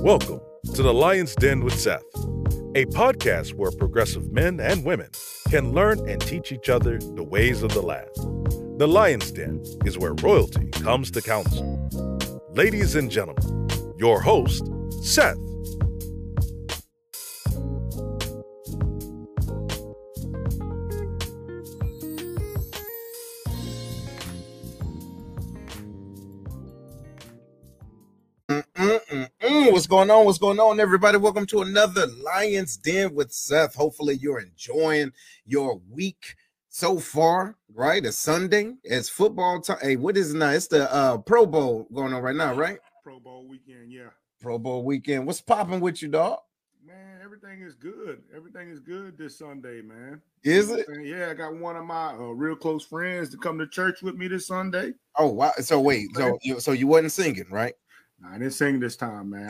Welcome to the Lion's Den with Seth, a podcast where progressive men and women can learn and teach each other the ways of the land. The Lion's Den is where royalty comes to council. Ladies and gentlemen, your host, Seth. What's going on? What's going on, everybody? Welcome to another Lion's Den with Seth. Hopefully you're enjoying your week so far, right? It's Sunday. It's football time. Hey, what is it now? It's the Pro Bowl going on right now, right? Pro Bowl weekend, yeah. Pro Bowl weekend. What's popping with you, dog? Man, everything is good. Everything is good this Sunday, man. Is it? Yeah, I got one of my real close friends to come to church with me this Sunday. Oh, wow. So wait, so you wasn't singing, right? Nah, I didn't sing this time, man.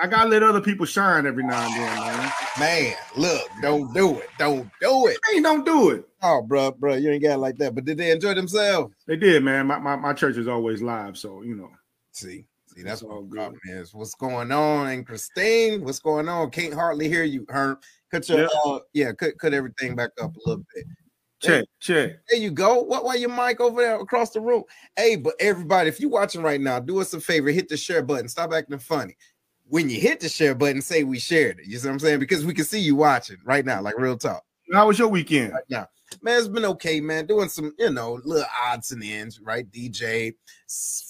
I gotta let other people shine every now and then, man. Man, look, don't do it. Don't do it. Hey, don't do it. Oh, bro, you ain't got it like that. But did they enjoy themselves? They did, man. My church is always live, so, you know. See, that's all good, man. What's going on? And Christine, what's going on? Can't hardly hear you, Herb. Cut everything back up a little bit. Check. There you go. What way your mic over there across the room? Hey, but everybody, if you're watching right now, do us a favor. Hit the share button. Stop acting funny. When you hit the share button, say we shared it. You see what I'm saying? Because we can see you watching right now, like real talk. How was your weekend? Right now, man, it's been okay, man. Doing some, little odds and ends, right? DJ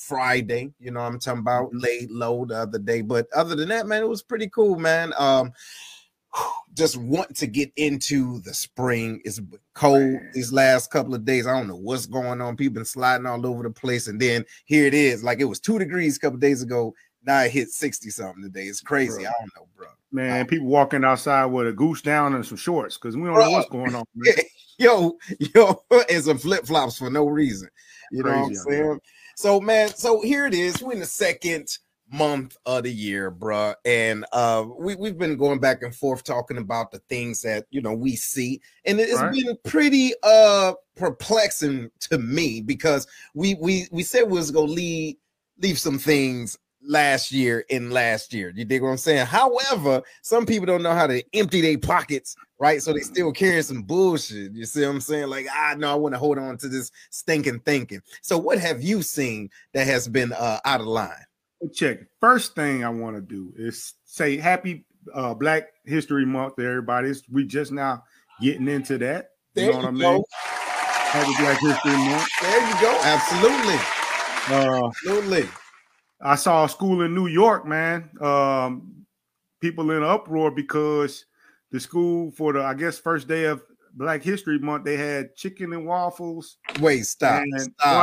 Friday, you know what I'm talking about? Laid low the other day. But other than that, man, it was pretty cool, man. Just want to get into the spring. It's cold these last couple of days. I don't know what's going on. People been sliding all over the place, and then here it is. Like it was 2 degrees a couple of days ago. Now it hit 60-something today. It's crazy. Bro. I don't know, bro. Man, people walking outside with a goose down and some shorts because we don't know what's going on. Man. yo, and some flip flops for no reason. You know what I'm saying? Man. So, man, here it is. We're in the second month of the year, bruh, and we've been going back and forth talking about the things that we see, and it's been pretty perplexing to me because we said we was gonna leave some things last year. You dig what I'm saying? However, some people don't know how to empty their pockets, right? So they still carrying some bullshit. You see what I'm saying? Like, I want to hold on to this stinking thinking. So what have you seen that has been out of line? Check. First thing I want to do is say happy Black History Month to everybody. We just now getting into that. You know what I mean? Happy Black History Month. There you go. Absolutely. Absolutely. I saw a school in New York, man. People in uproar because the school for the, I guess, first day of Black History Month, they had chicken and waffles. Wait, stop. And stop.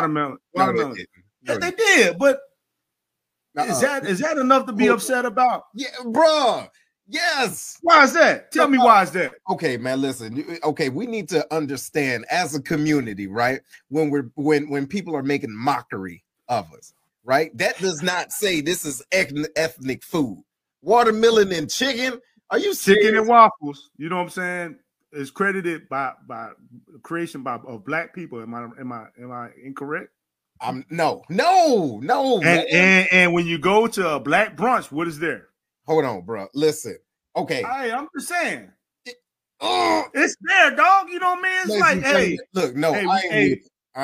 Watermelon. They did, but Is that enough to be upset about? Yeah, bro. Yes. Why is that? Tell me why is that? Okay, man, listen. Okay, we need to understand as a community, right? When people are making mockery of us, right? That does not say this is ethnic food. Watermelon and chicken? Are you serious? Chicken and waffles? You know what I'm saying? It's credited by creation of Black people. Am I incorrect? I'm no. And when you go to a Black brunch, what is there? Hold on, bro. Listen. Okay. Hey, I'm just saying. It's there, dog. You know what I mean? It's like, hey. Look, no, hey, I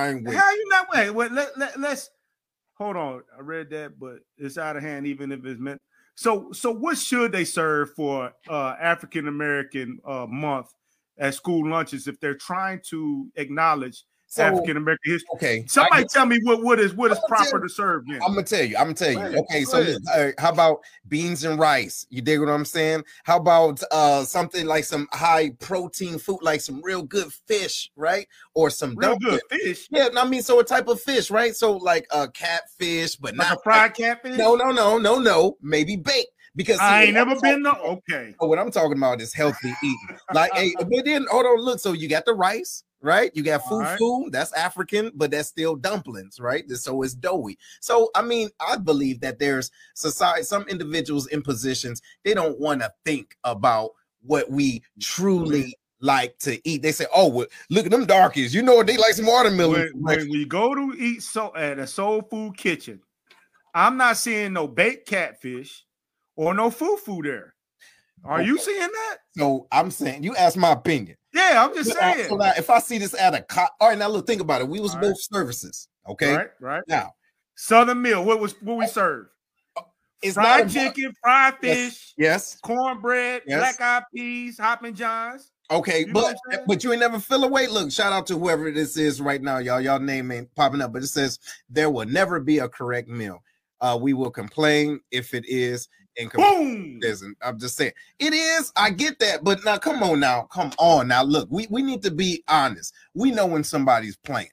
ain't with it. How you not with it? Well, let's hold on. I read that, but it's out of hand, even if it's meant. So what should they serve for African American month at school lunches if they're trying to acknowledge African American history? Okay, somebody tell me what is proper to serve. Then I'm gonna tell you. Right. Okay, so how about beans and rice? You dig what I'm saying? How about something like some high protein food, like some real good fish, right? Or some real good fish. Yeah, I mean, so a type of fish, right? So like a catfish, but like not a fried catfish. No. Maybe baked. Because see, I ain't never been no. Okay, so what I'm talking about is healthy eating. Like, hey, but then hold on, look. So you got the rice. Right, you got fufu, that's African, but that's still dumplings, right? So it's doughy. So I mean, I believe that there's society, some individuals in positions, they don't want to think about what we truly like to eat. They say, "Oh, well, look at them darkies, they like some watermelon." When we go to eat at a soul food kitchen, I'm not seeing no baked catfish or no foo-foo there. Are you seeing that? So I'm saying, you asked my opinion. Yeah, I'm just saying. So now, if I see this at a cop, all right, now look, think about it. We was both services, okay? Right, right. Now, Southern Meal, what we serve? It's fried chicken, fried fish, yes, cornbread, yes, black-eyed peas, Hoppin' Johns. Okay, you but you ain't never feel away. Look, shout out to whoever this is right now, y'all. Y'all name ain't popping up, but it says there will never be a correct meal. We will complain if it is. And boom! I'm just saying it is. I get that, but now come on now. Look, we need to be honest. We know when somebody's playing.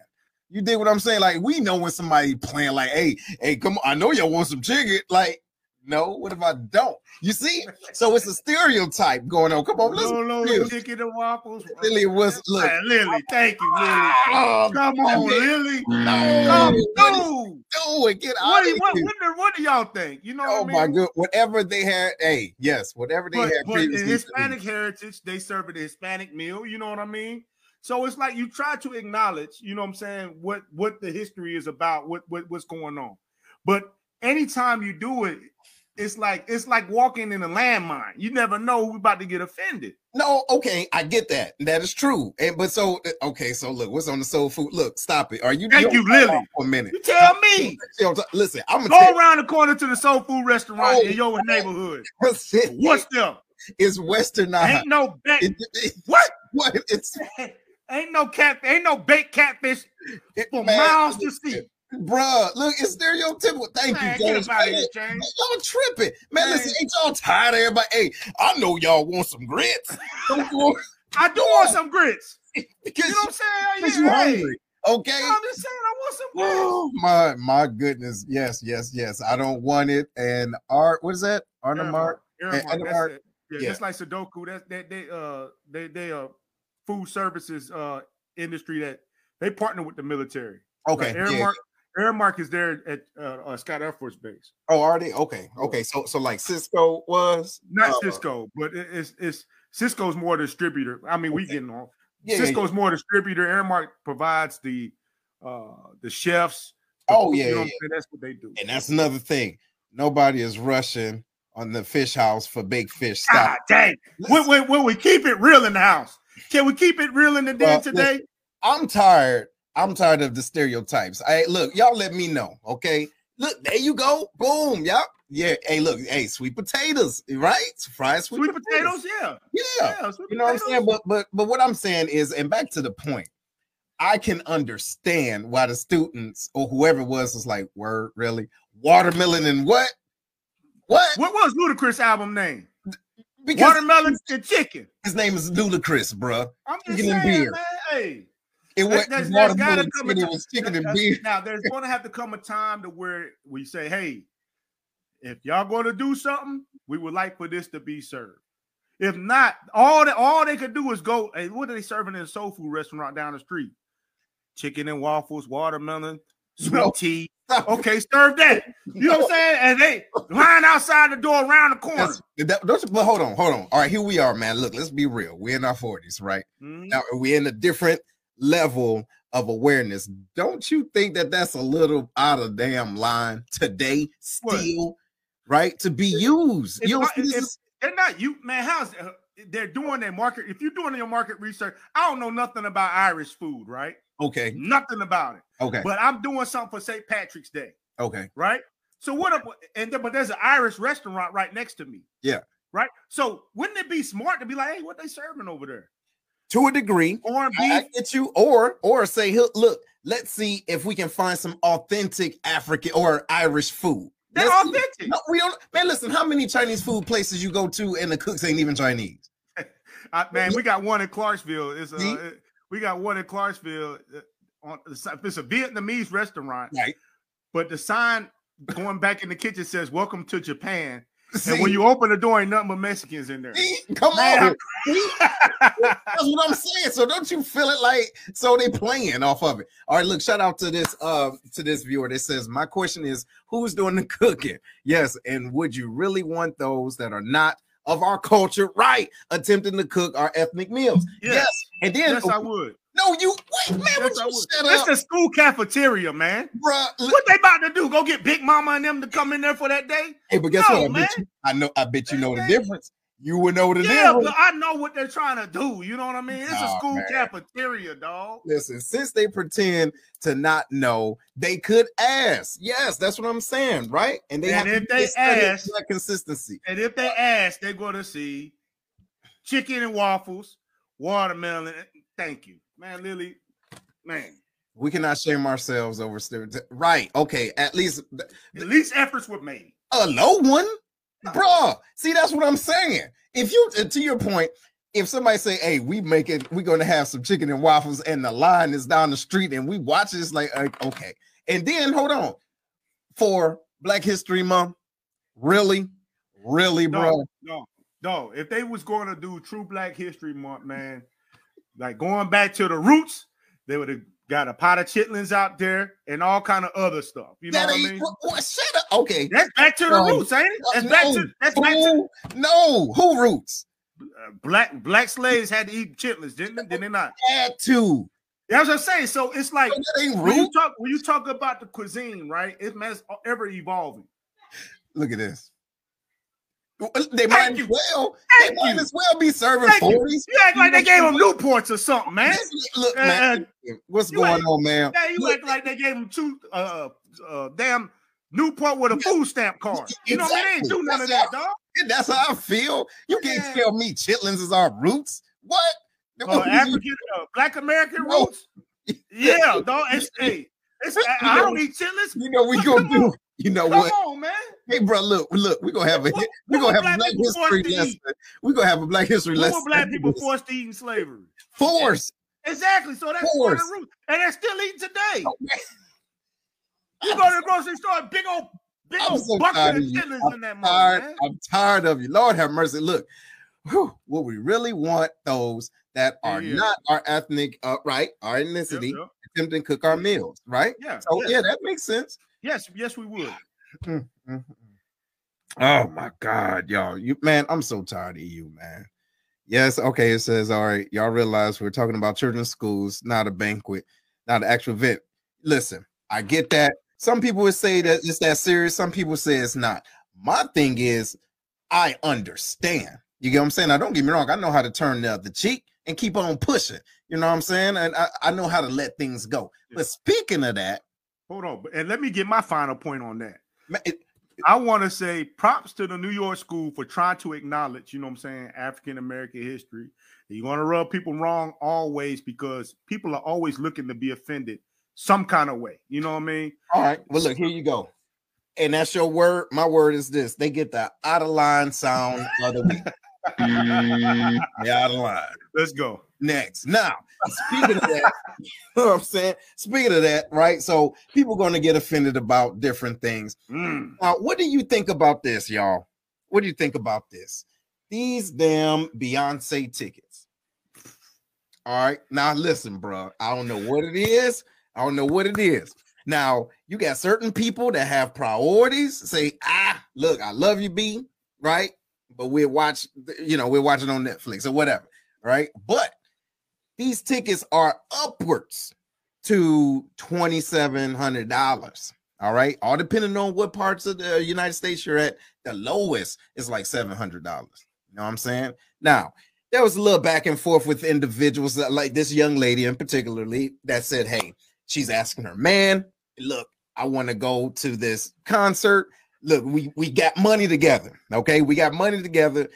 You dig what I'm saying? Like, we know when somebody's playing. Like, hey, come on! I know y'all want some chicken. Like, no, what if I don't? You see? So it's a stereotype going on. Come on, listen. Chicken and waffles. Lily was look. Lily, thank you, Lily. Come on, Lily. No. Do it. Get out of here. What do y'all think? You know what I mean? Oh, my God. Whatever they had, hey, yes, whatever they had. But in Hispanic heritage, they serve a Hispanic meal. You know what I mean? So it's like you try to acknowledge, you know what I'm saying, what the history is about, what's going on. But anytime you do it, it's like walking in a landmine. You never know who's about to get offended. No, okay, I get that. That is true. And but so okay, so look, what's on the soul food? Look, stop it. Are you? Thank you, Lily. For a minute, you tell me. Listen, I'm gonna go around the corner to the soul food restaurant in your neighborhood. What's up? It's westernized. Ain't no bet. What? It's ain't no baked catfish for miles to see. Bruh, look, it's stereotypical. Thank you, James. Y'all tripping. Man, listen, ain't y'all tired of everybody? Hey, I know y'all want some grits. I do want some grits. Because, you know what I'm saying? Because you're hungry, okay? I'm just saying I want some grits. Oh, my goodness. Yes. I don't want it. And Art, what is that? Aramark. Aramark. Yeah, just like Sudoku. They food services industry that they partner with the military. Okay. Like Aramark. Aramark is there at Scott Air Force Base. Oh, are they? Okay. So like Cisco was not Cisco, but it's Cisco's more distributor. I mean, we getting off. Yeah, Cisco's more distributor. Aramark provides the chefs. That's what they do. And that's another thing. Nobody is rushing on the fish house for big fish. Stop. Dang. Will we keep it real in the house? Can we keep it real in the den today? Listen, I'm tired of the stereotypes. Hey, look, y'all let me know, okay? Look, there you go. Boom, yep. Yeah, hey, look, hey, sweet potatoes, right? Fried sweet potatoes. Yeah. You know what I'm saying? But what I'm saying is, and back to the point, I can understand why the students or whoever it was like, word, really? Watermelon and what? What? What was Ludacris' album name? Because Watermelon and Chicken. His name is Ludacris, bruh. I'm just saying, beer. Man, hey. Now there's going to have to come a time to where we say, hey, if y'all going to do something, we would like for this to be served. If not, all they could do is go, hey, what are they serving in a soul food restaurant down the street? Chicken and waffles, watermelon, sweet tea. Okay, serve that. You know what I'm saying? And they line outside the door around the corner. But hold on. All right, here we are, man. Look, let's be real. We're in our 40s, right? Mm-hmm. Now we're in a different level of awareness. Don't you think that that's a little out of damn line today still, right? To be used. They're not you, man. How's they're doing their market? If you're doing your market research, I don't know nothing about Irish food, right? Okay. Nothing about it. Okay. But I'm doing something for St. Patrick's Day. Okay. Right? So but there's an Irish restaurant right next to me. Yeah. Right? So wouldn't it be smart to be like, hey, what they serving over there? To a degree, I get you, or say, look, let's see if we can find some authentic African or Irish food. They're authentic. No, we don't, man. Listen, how many Chinese food places you go to and the cooks ain't even Chinese? We got one in Clarksville. It's a Vietnamese restaurant, right? But the sign going back in the kitchen says, "Welcome to Japan." See? And when you open the door, ain't nothing but Mexicans in there. See? Come on. That's what I'm saying. So don't you feel it like, so they playing off of it. All right, look, shout out to this viewer that says, my question is, who's doing the cooking? Yes, and would you really want those that are not of our culture, right, attempting to cook our ethnic meals? Yes. And then, yes, I would. No, you wait, man. Yes, would you shut up? It's the school cafeteria, man. Bruh, what they about to do? Go get Big Mama and them to come in there for that day? Hey, but guess what? I bet you know the difference. You would know the difference. Yeah, but I know what they're trying to do. You know what I mean? It's a school cafeteria, dog. Listen, since they pretend to not know, they could ask. Yes, that's what I'm saying, right? And they have to ask that consistency. And if they ask, they're going to see chicken and waffles, watermelon. Thank you, man, Lily. Man, we cannot shame ourselves over right? Okay, at least efforts were made. A low one. Bro, see, that's what I'm saying. If you, to your point, if somebody say, hey, we're going to have some chicken and waffles and the line is down the street and we watch this, like, okay. And then, hold on, for Black History Month, really, bro? No, if they was going to do true Black History Month, man, like going back to the roots, they would have got a pot of chitlins out there and all kind of other stuff. You know what I mean? Shut up. Okay. That's back to the roots, ain't it? Who roots? Black slaves had to eat chitlins, didn't they? Did they not? Had to. That's what I'm saying. So it's like, when you talk about the cuisine, right? It's ever evolving. Look at this. They might as well be serving 40s. You act like they gave them Newports or something, man. Look, man, what's going on, man? You act like they gave them two damn Newport with a food stamp card. You know, they didn't do none of that, dog. That's how I feel. You can't tell me chitlins is our roots. What? Black American roots? Yeah, dog. Hey, I don't eat chitlins. You know we gonna do. You know what? Come on, man. Hey, bro, look, we're gonna have a Black history lesson. We're gonna have a Black history lesson. Black people forced to eat in slavery. Forced. Exactly. So that's the root. And they're still eating today. Oh, you go to the grocery store, big old bucket of chitlins in that moment. I'm tired of you. Lord have mercy. Look, what we really want, those that are not our ethnic, our ethnicity, attempting to cook our meals, right? Yeah. So yeah, that makes sense. Yes, we would. Oh my God, y'all! I'm so tired of you, man. Yes, okay. It says, all right, y'all realize we're talking about children's schools, not a banquet, not an actual event. Listen, I get that. Some people would say that it's that serious. Some people say it's not. My thing is, I understand. You get what I'm saying? Now, don't get me wrong. I know how to turn the other cheek and keep on pushing. You know what I'm saying? And I know how to let things go. But speaking of that. Hold on, and let me get my final point on that. I want to say props to the New York school for trying to acknowledge, you know what I'm saying, African-American history. You're going to rub people wrong always because people are always looking to be offended some kind of way. You know what I mean? All right. Well, look, here you go. And that's your word. My word is this. They get the out-of-line sound of the week. Out of line. Let's go. Next. Now, speaking of that, you know what I'm saying? Speaking of that, right? So people are going to get offended about different things. What do you think about this, y'all? What do you think about this? These damn Beyoncé tickets. All right. Now, listen, bro. I don't know what it is. I don't know what it is. Now, you got certain people that have priorities. Say, look, I love you, B, right? But we're watching on Netflix or whatever, right? But these tickets are upwards to $2,700, all right? All depending on what parts of the United States you're at, the lowest is like $700, you know what I'm saying? Now, there was a little back and forth with individuals, that, like this young lady in particularly, that said, hey, she's asking her man, look, I want to go to this concert. Look, we got money together, okay? We got money together.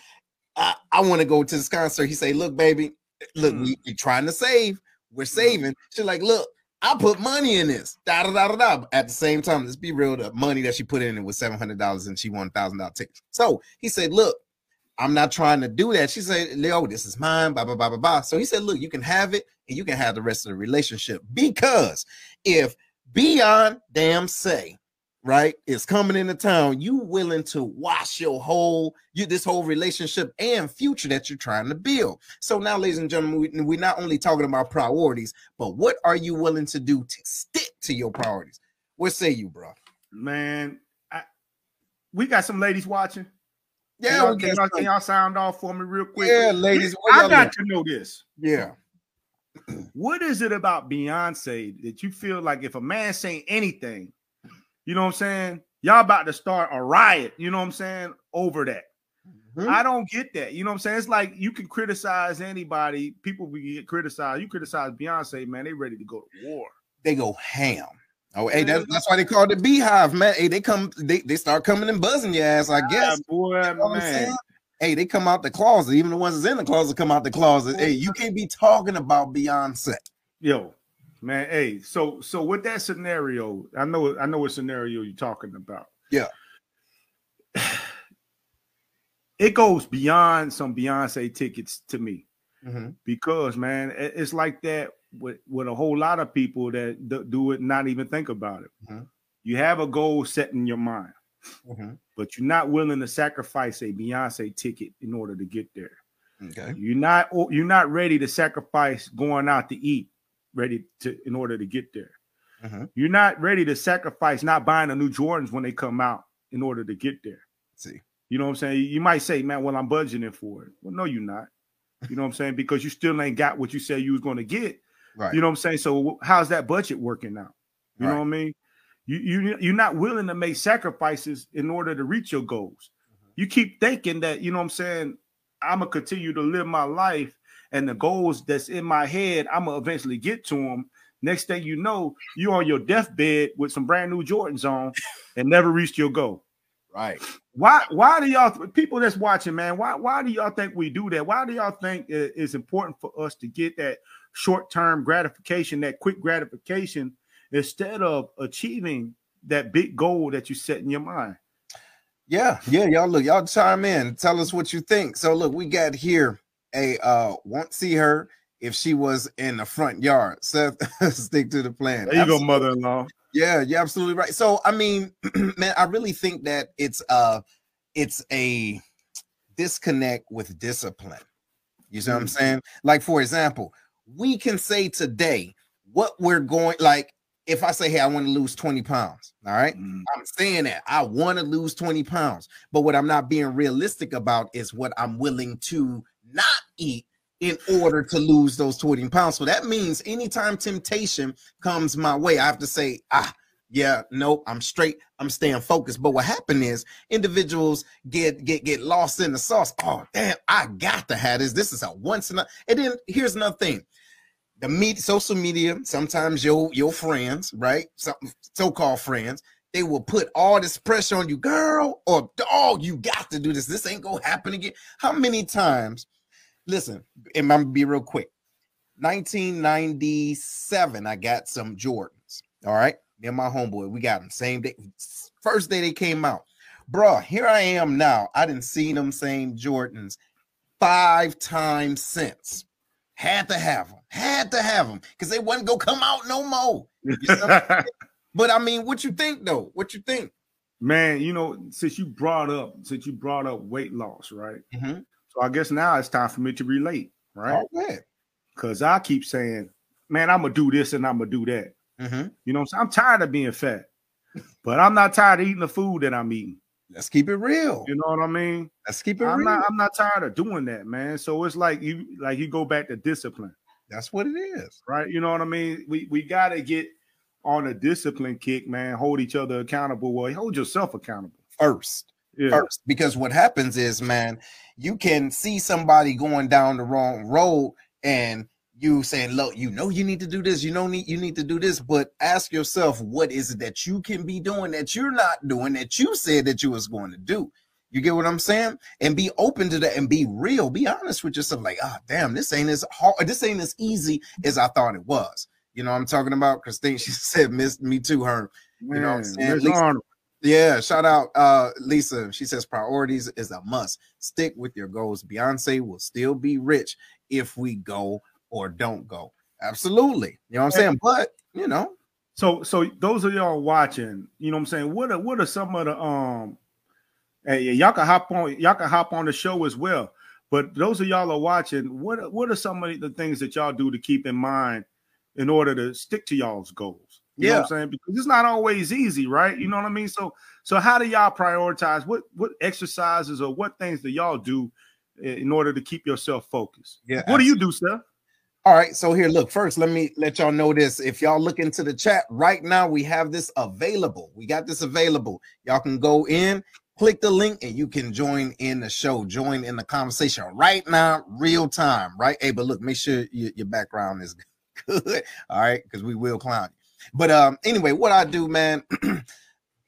I want to go to this concert. He say, look, baby, look, we're trying to save. We're saving. She's like, look, I put money in this. Da-da-da-da-da. At the same time, let's be real, the money that she put in it was $700 and she won $1,000 tickets. So he said, look, I'm not trying to do that. She said, Leo, this is mine, blah, blah, blah, blah, blah. So he said, look, you can have it and you can have the rest of the relationship because if Beyond Damn Say, right, is coming into town, you willing to wash your whole relationship and future that you're trying to build. So now, ladies and gentlemen, we're not only talking about priorities, but what are you willing to do to stick to your priorities? What say you, bro? Man, we got some ladies watching. Yeah, can y'all sound off for me real quick? Yeah, ladies. I got to know this. Yeah. What is it about Beyonce that you feel like if a man saying anything, you know what I'm saying, y'all about to start a riot, you know what I'm saying, over that? Mm-hmm. I don't get that. You know what I'm saying? It's like you can criticize anybody. People get criticized. You criticize Beyonce, man, they ready to go to war. They go ham. Oh, hey, that's why they call it the Beehive, man. Hey, they start coming and buzzing your ass, I guess. Boy, you know, man. Hey, they come out the closet. Even the ones that's in the closet come out the closet. Hey, you can't be talking about Beyonce. Yo, man. Hey, so with that scenario, I know what scenario you're talking about. Yeah. It goes beyond some Beyonce tickets to me, mm-hmm. because, man, it's like that with a whole lot of people that do it, not even think about it. Mm-hmm. You have a goal set in your mind, mm-hmm. but you're not willing to sacrifice a Beyonce ticket in order to get there. Okay. You're not ready to sacrifice going out to eat in order to get there. Mm-hmm. You're not ready to sacrifice not buying the new Jordans when they come out in order to get there. See. You know what I'm saying? You might say, man, well, I'm budgeting for it. Well, no, you're not. You know what I'm saying? Because you still ain't got what you said you was going to get. Right. You know what I'm saying? So how's that budget working out? You know what I mean? You're not willing to make sacrifices in order to reach your goals. Mm-hmm. You keep thinking that, you know what I'm saying, I'm going to continue to live my life and the goals that's in my head, I'm going to eventually get to them. Next thing you know, you're on your deathbed with some brand new Jordans on and never reached your goal. Right. Why do y'all, people that's watching, man, why do y'all think we do that? Why do y'all think it's important for us to get that short-term gratification, that quick gratification, instead of achieving that big goal that you set in your mind? Yeah, y'all look, y'all chime in, tell us what you think. So look, we got here a won't see her if she was in the front yard. Seth, stick to the plan. There you go, mother-in-law. Yeah, you're absolutely right. So, I mean, man, I really think that it's a disconnect with discipline. You see what I'm saying? Like, for example, we can say today what we're going, like, if I say, hey, I want to lose 20 pounds, all right? I'm saying that. I want to lose 20 pounds. But what I'm not being realistic about is what I'm willing to not eat in order to lose those 20 pounds. So that means anytime temptation comes my way, I have to say, yeah, no, I'm straight. I'm staying focused. But what happened is individuals get lost in the sauce. Oh, damn, I got to have this. This is a once in a... And then here's another thing. The social media, sometimes your friends, right? Some so-called friends, they will put all this pressure on you, girl, or dog, you got to do this. This ain't going to happen again. How many times... Listen, and I'm gonna be real quick. 1997, I got some Jordans. All right, me and my homeboy, we got them same day. First day they came out, bro. Here I am now. I didn't see them same Jordans 5 times since. Had to have them because they wasn't gonna come out no more. You know? But I mean, what you think though? What you think, man? You know, since you brought up weight loss, right? Mm-hmm. So I guess now it's time for me to relate, right? Because I keep saying, man, I'm going to do this and I'm going to do that. Mm-hmm. You know what I'm saying? I'm tired of being fat, but I'm not tired of eating the food that I'm eating. Let's keep it real. You know what I mean? Let's keep it real. I'm not tired of doing that, man. So it's like you go back to discipline. That's what it is. Right? You know what I mean? We got to get on a discipline kick, man. Hold each other accountable. Well, hold yourself accountable first. Yeah. First, because what happens is, man, you can see somebody going down the wrong road and you saying, look, you know, you need to do this. You need to do this. But ask yourself, what is it that you can be doing that you're not doing that you said that you was going to do? You get what I'm saying? And be open to that and be real. Be honest with yourself. Like, damn, this ain't as hard. This ain't as easy as I thought it was. You know what I'm talking about? Christine, she said, miss me too, her. Man, you know what I'm saying? Yeah, shout out Lisa. She says priorities is a must. Stick with your goals. Beyonce will still be rich if we go or don't go. Absolutely. You know what I'm saying? But, you know. So those of y'all watching, you know what I'm saying? What are some of the y'all can hop on the show as well. But those of y'all are watching, what are some of the things that y'all do to keep in mind in order to stick to y'all's goals? You know what I'm saying? Because it's not always easy, right? You know what I mean? So how do y'all prioritize? What exercises or what things do y'all do in order to keep yourself focused? Yeah. What do you do, Seth? All right, so here, look, first, let me let y'all know this. If y'all look into the chat right now, we have this available. We got this available. Y'all can go in, click the link, and you can join in the show, join in the conversation right now, real time, right? Hey, but look, make sure your background is good, all right, because we will clown you. But anyway, what I do, man,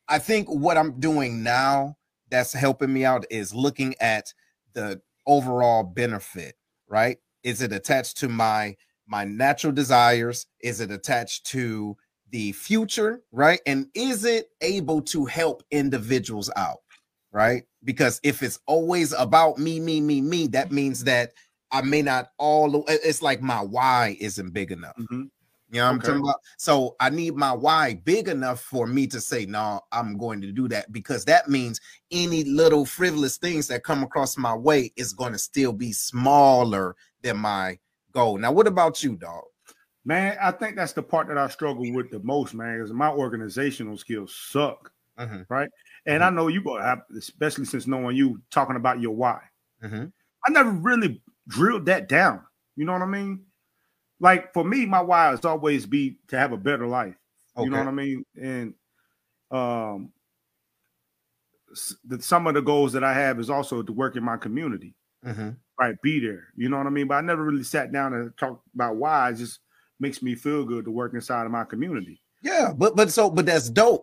I think what I'm doing now that's helping me out is looking at the overall benefit, right? Is it attached to my natural desires? Is it attached to the future, right? And is it able to help individuals out, right? Because if it's always about me, me, me, me, that means that I may not all, it's like my why isn't big enough. Mm-hmm. You know what I'm talking about? So I need my why big enough for me to say, no, I'm going to do that, because that means any little frivolous things that come across my way is going to still be smaller than my goal. Now, what about you, dog? Man, I think that's the part that I struggle with the most, man, is my organizational skills suck, right? And I know you go, especially since knowing you, talking about your why. I never really drilled that down. You know what I mean? Like, for me, my why is always be to have a better life. You know what I mean? And some of the goals that I have is also to work in my community. Right, be there. You know what I mean? But I never really sat down and talked about why. It just makes me feel good to work inside of my community. Yeah, but that's dope.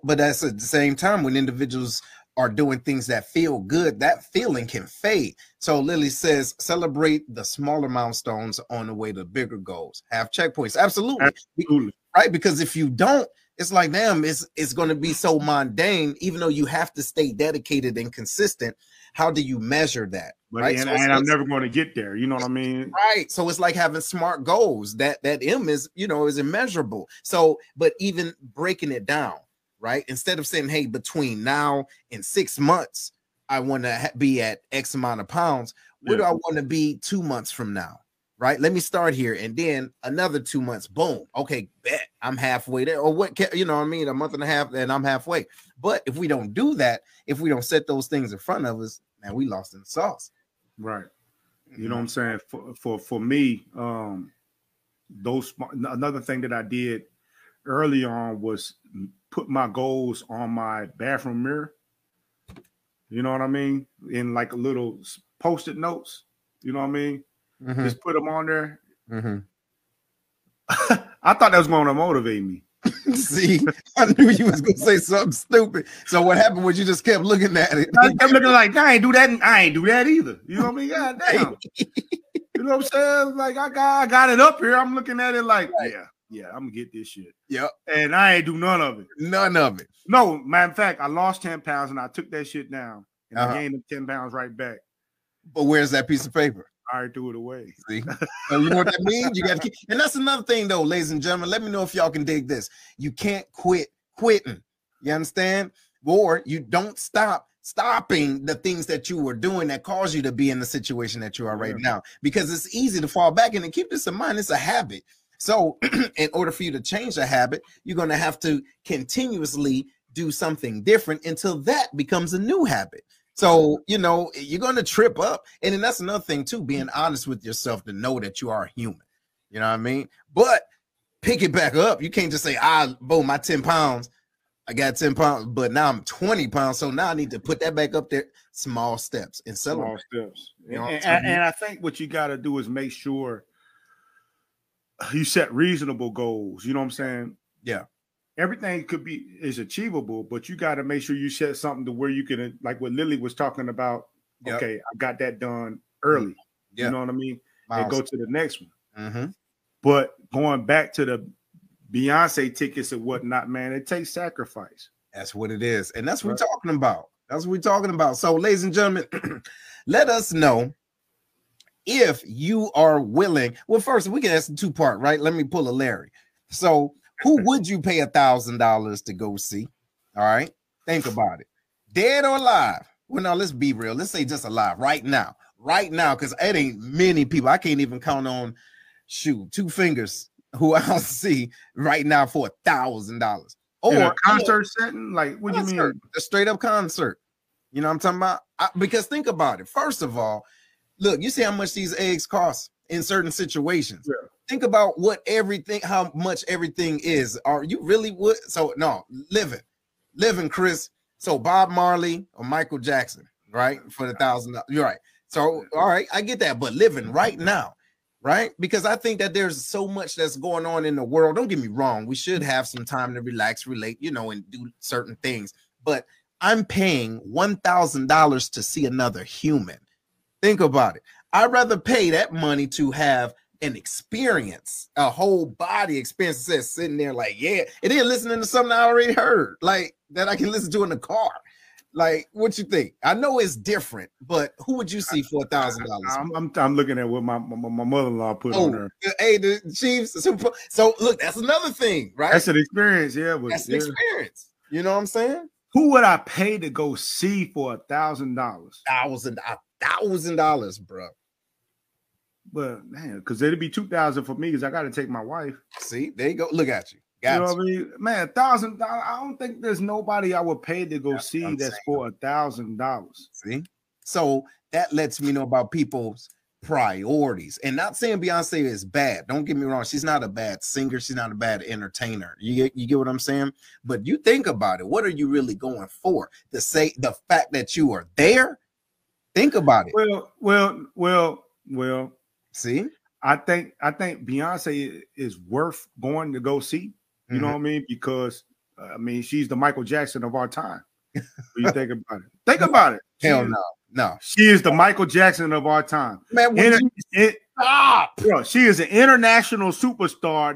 But that's at the same time, when individuals are doing things that feel good, that feeling can fade. So Lily says, celebrate the smaller milestones on the way to bigger goals. Have checkpoints. Absolutely. Absolutely. Right? Because if you don't, it's like, damn, it's going to be so mundane, even though you have to stay dedicated and consistent. How do you measure that? Right? And I'm never going to get there. You know what I mean? Right. So it's like having smart goals. That M is, you know, is immeasurable. So, but even breaking it down, right? Instead of saying, hey, between now and 6 months, I want to be at X amount of pounds. Where do I want to be 2 months from now? Right? Let me start here. And then another 2 months, boom. Okay, bet I'm halfway there. Or what, you know what I mean? A month and a half and I'm halfway. But if we don't do that, if we don't set those things in front of us, man, we lost in the sauce. Right. You know what I'm saying? For me, another thing that I did early on was put my goals on my bathroom mirror. You know what I mean? In like a little post-it notes. You know what I mean? Just put them on there. I thought that was going to motivate me. See, I knew you was going to say something stupid. So what happened was you just kept looking at it. I kept looking like, I ain't do that. I ain't do that either. You know what I mean? God damn. You know what I'm saying? Like, I got it up here. I'm looking at it like, yeah, I'm going to get this shit. Yep. And I ain't do none of it. None of it. No, matter of fact, I lost 10 pounds and I took that shit down. And I gained them 10 pounds right back. But where's that piece of paper? I threw it away. See, so you know what that means. You got to keep, and that's another thing, though, ladies and gentlemen. Let me know if y'all can dig this. You can't quit quitting. You understand? Or you don't stop stopping the things that you were doing that caused you to be in the situation that you are right now. Because it's easy to fall back in. And keep this in mind, it's a habit. So, in order for you to change a habit, you're going to have to continuously do something different until that becomes a new habit. So, you know, you're going to trip up. And then that's another thing, too, being honest with yourself to know that you are human. You know what I mean? But pick it back up. You can't just say, boom, my 10 pounds. I got 10 pounds, but now I'm 20 pounds. So now I need to put that back up there. Small steps. And celebrate. Small steps. You know, and I think what you got to do is make sure you set reasonable goals. You know what I'm saying? Yeah. Everything is achievable, but you got to make sure you set something to where you can, like what Lily was talking about. Yep. Okay, I got that done early. Yep. You know what I mean? And go to the next one. But going back to the Beyonce tickets and whatnot, man, it takes sacrifice. That's what it is. And that's what we're talking about. That's what we're talking about. So, ladies and gentlemen, let us know if you are willing. Well, first, we can ask the two-part, right? Let me pull a Larry. So, who would you pay $1,000 to go see? All right. Think about it. Dead or alive? Well, now let's be real. Let's say just alive right now. Right now, because it ain't many people. I can't even count on, shoot, two fingers who I'll see right now for $1,000. Or a concert setting? Like, what do you mean? A straight up concert. You know what I'm talking about? Because think about it. First of all, look, you see how much these eggs cost. in certain situations. Yeah. Think about how much everything is. Are you really would? So no, living, Chris. So Bob Marley or Michael Jackson, right? For the $1,000. You're right. So, all right, I get that, but living right now, right? Because I think that there's so much that's going on in the world. Don't get me wrong. We should have some time to relax, relate, and do certain things, but I'm paying $1,000 to see another human. Think about it. I'd rather pay that money to have an experience, a whole body experience, that's sitting there like, yeah, and then listening to something I already heard, like that I can listen to in the car. Like, what you think? I know it's different, but who would you see for $1,000? I'm looking at what my mother-in-law put on her. Hey, the Chiefs. So look, that's another thing, right? That's an experience, yeah. That's an experience. You know what I'm saying? Who would I pay to go see for $1,000? $1,000, bro. But man, because it'd be $2,000 for me because I got to take my wife. See, there you go. Look at you. Got you know what I mean? Man, $1,000. I don't think there's nobody I would pay to go see that's for $1,000. See, so that lets me know about people's priorities. And not saying Beyonce is bad. Don't get me wrong. She's not a bad singer. She's not a bad entertainer. You get what I'm saying? But you think about it. What are you really going for? To say the fact that you are there? Think about it. Well. See, I think Beyonce is worth going to go see. You know what I mean? Because I mean, she's the Michael Jackson of our time. You think about it. Think about it. Hell no. No, she is the Michael Jackson of our time. Man, she is an international superstar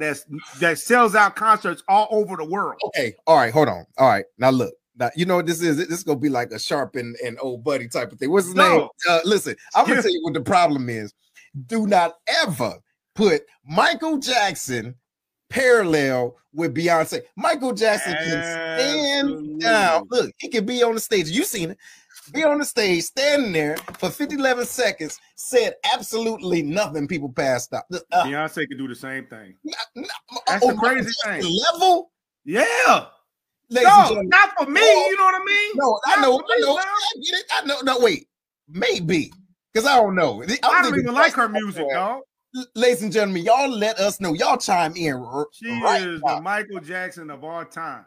that sells out concerts all over the world. Okay, all right, hold on. All right, now look. Now, you know what this is? This is gonna be like a Sharp and old buddy type of thing. What's his name? Listen, I'm gonna tell you what the problem is. Do not ever put Michael Jackson parallel with Beyonce. Michael Jackson can stand down. Look, he can be on the stage. You've seen it. Be on the stage, standing there for 11 seconds, said absolutely nothing. People passed out. Beyonce could do the same thing. That's the crazy thing. Level? Yeah. No, not for me. Oh, you know what I mean? No, I know. I get it. I know. No, wait. Maybe. Because I don't know. I don't even like her music, y'all. Ladies and gentlemen, y'all let us know. Y'all chime in. She is the Michael Jackson of our time.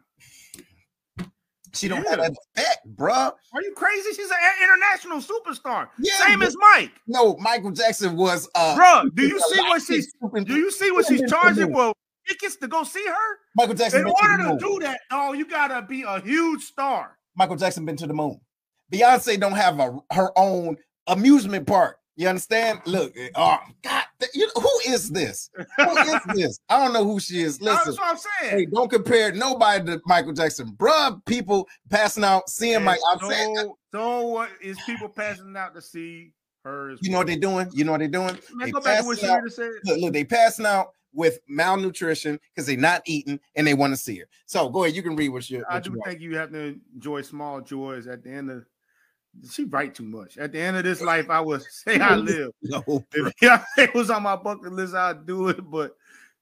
She don't have that effect, bruh. Are you crazy? She's an international superstar. Yeah, same as Mike. No, Michael Jackson was bruh, do you see what she's charging for tickets to go see her? Michael Jackson. In order to do that, you gotta be a huge star. Michael Jackson been to the moon. Beyonce don't have her own amusement park. You understand? Look, oh God, who is this? Who is this? I don't know who she is. Listen, that's what I'm saying. Hey, don't compare nobody to Michael Jackson, bruh. People passing out, seeing Mike. Is people passing out to see her? You know what they're doing? You know what they're doing? They go back to what she said. Look, they passing out with malnutrition because they're not eating and they want to see her. So go ahead, you can read what you. I think you have to enjoy small joys at the end of. She write too much. At the end of this life, I would say I live. No, if it was on my bucket list, I'd do it, but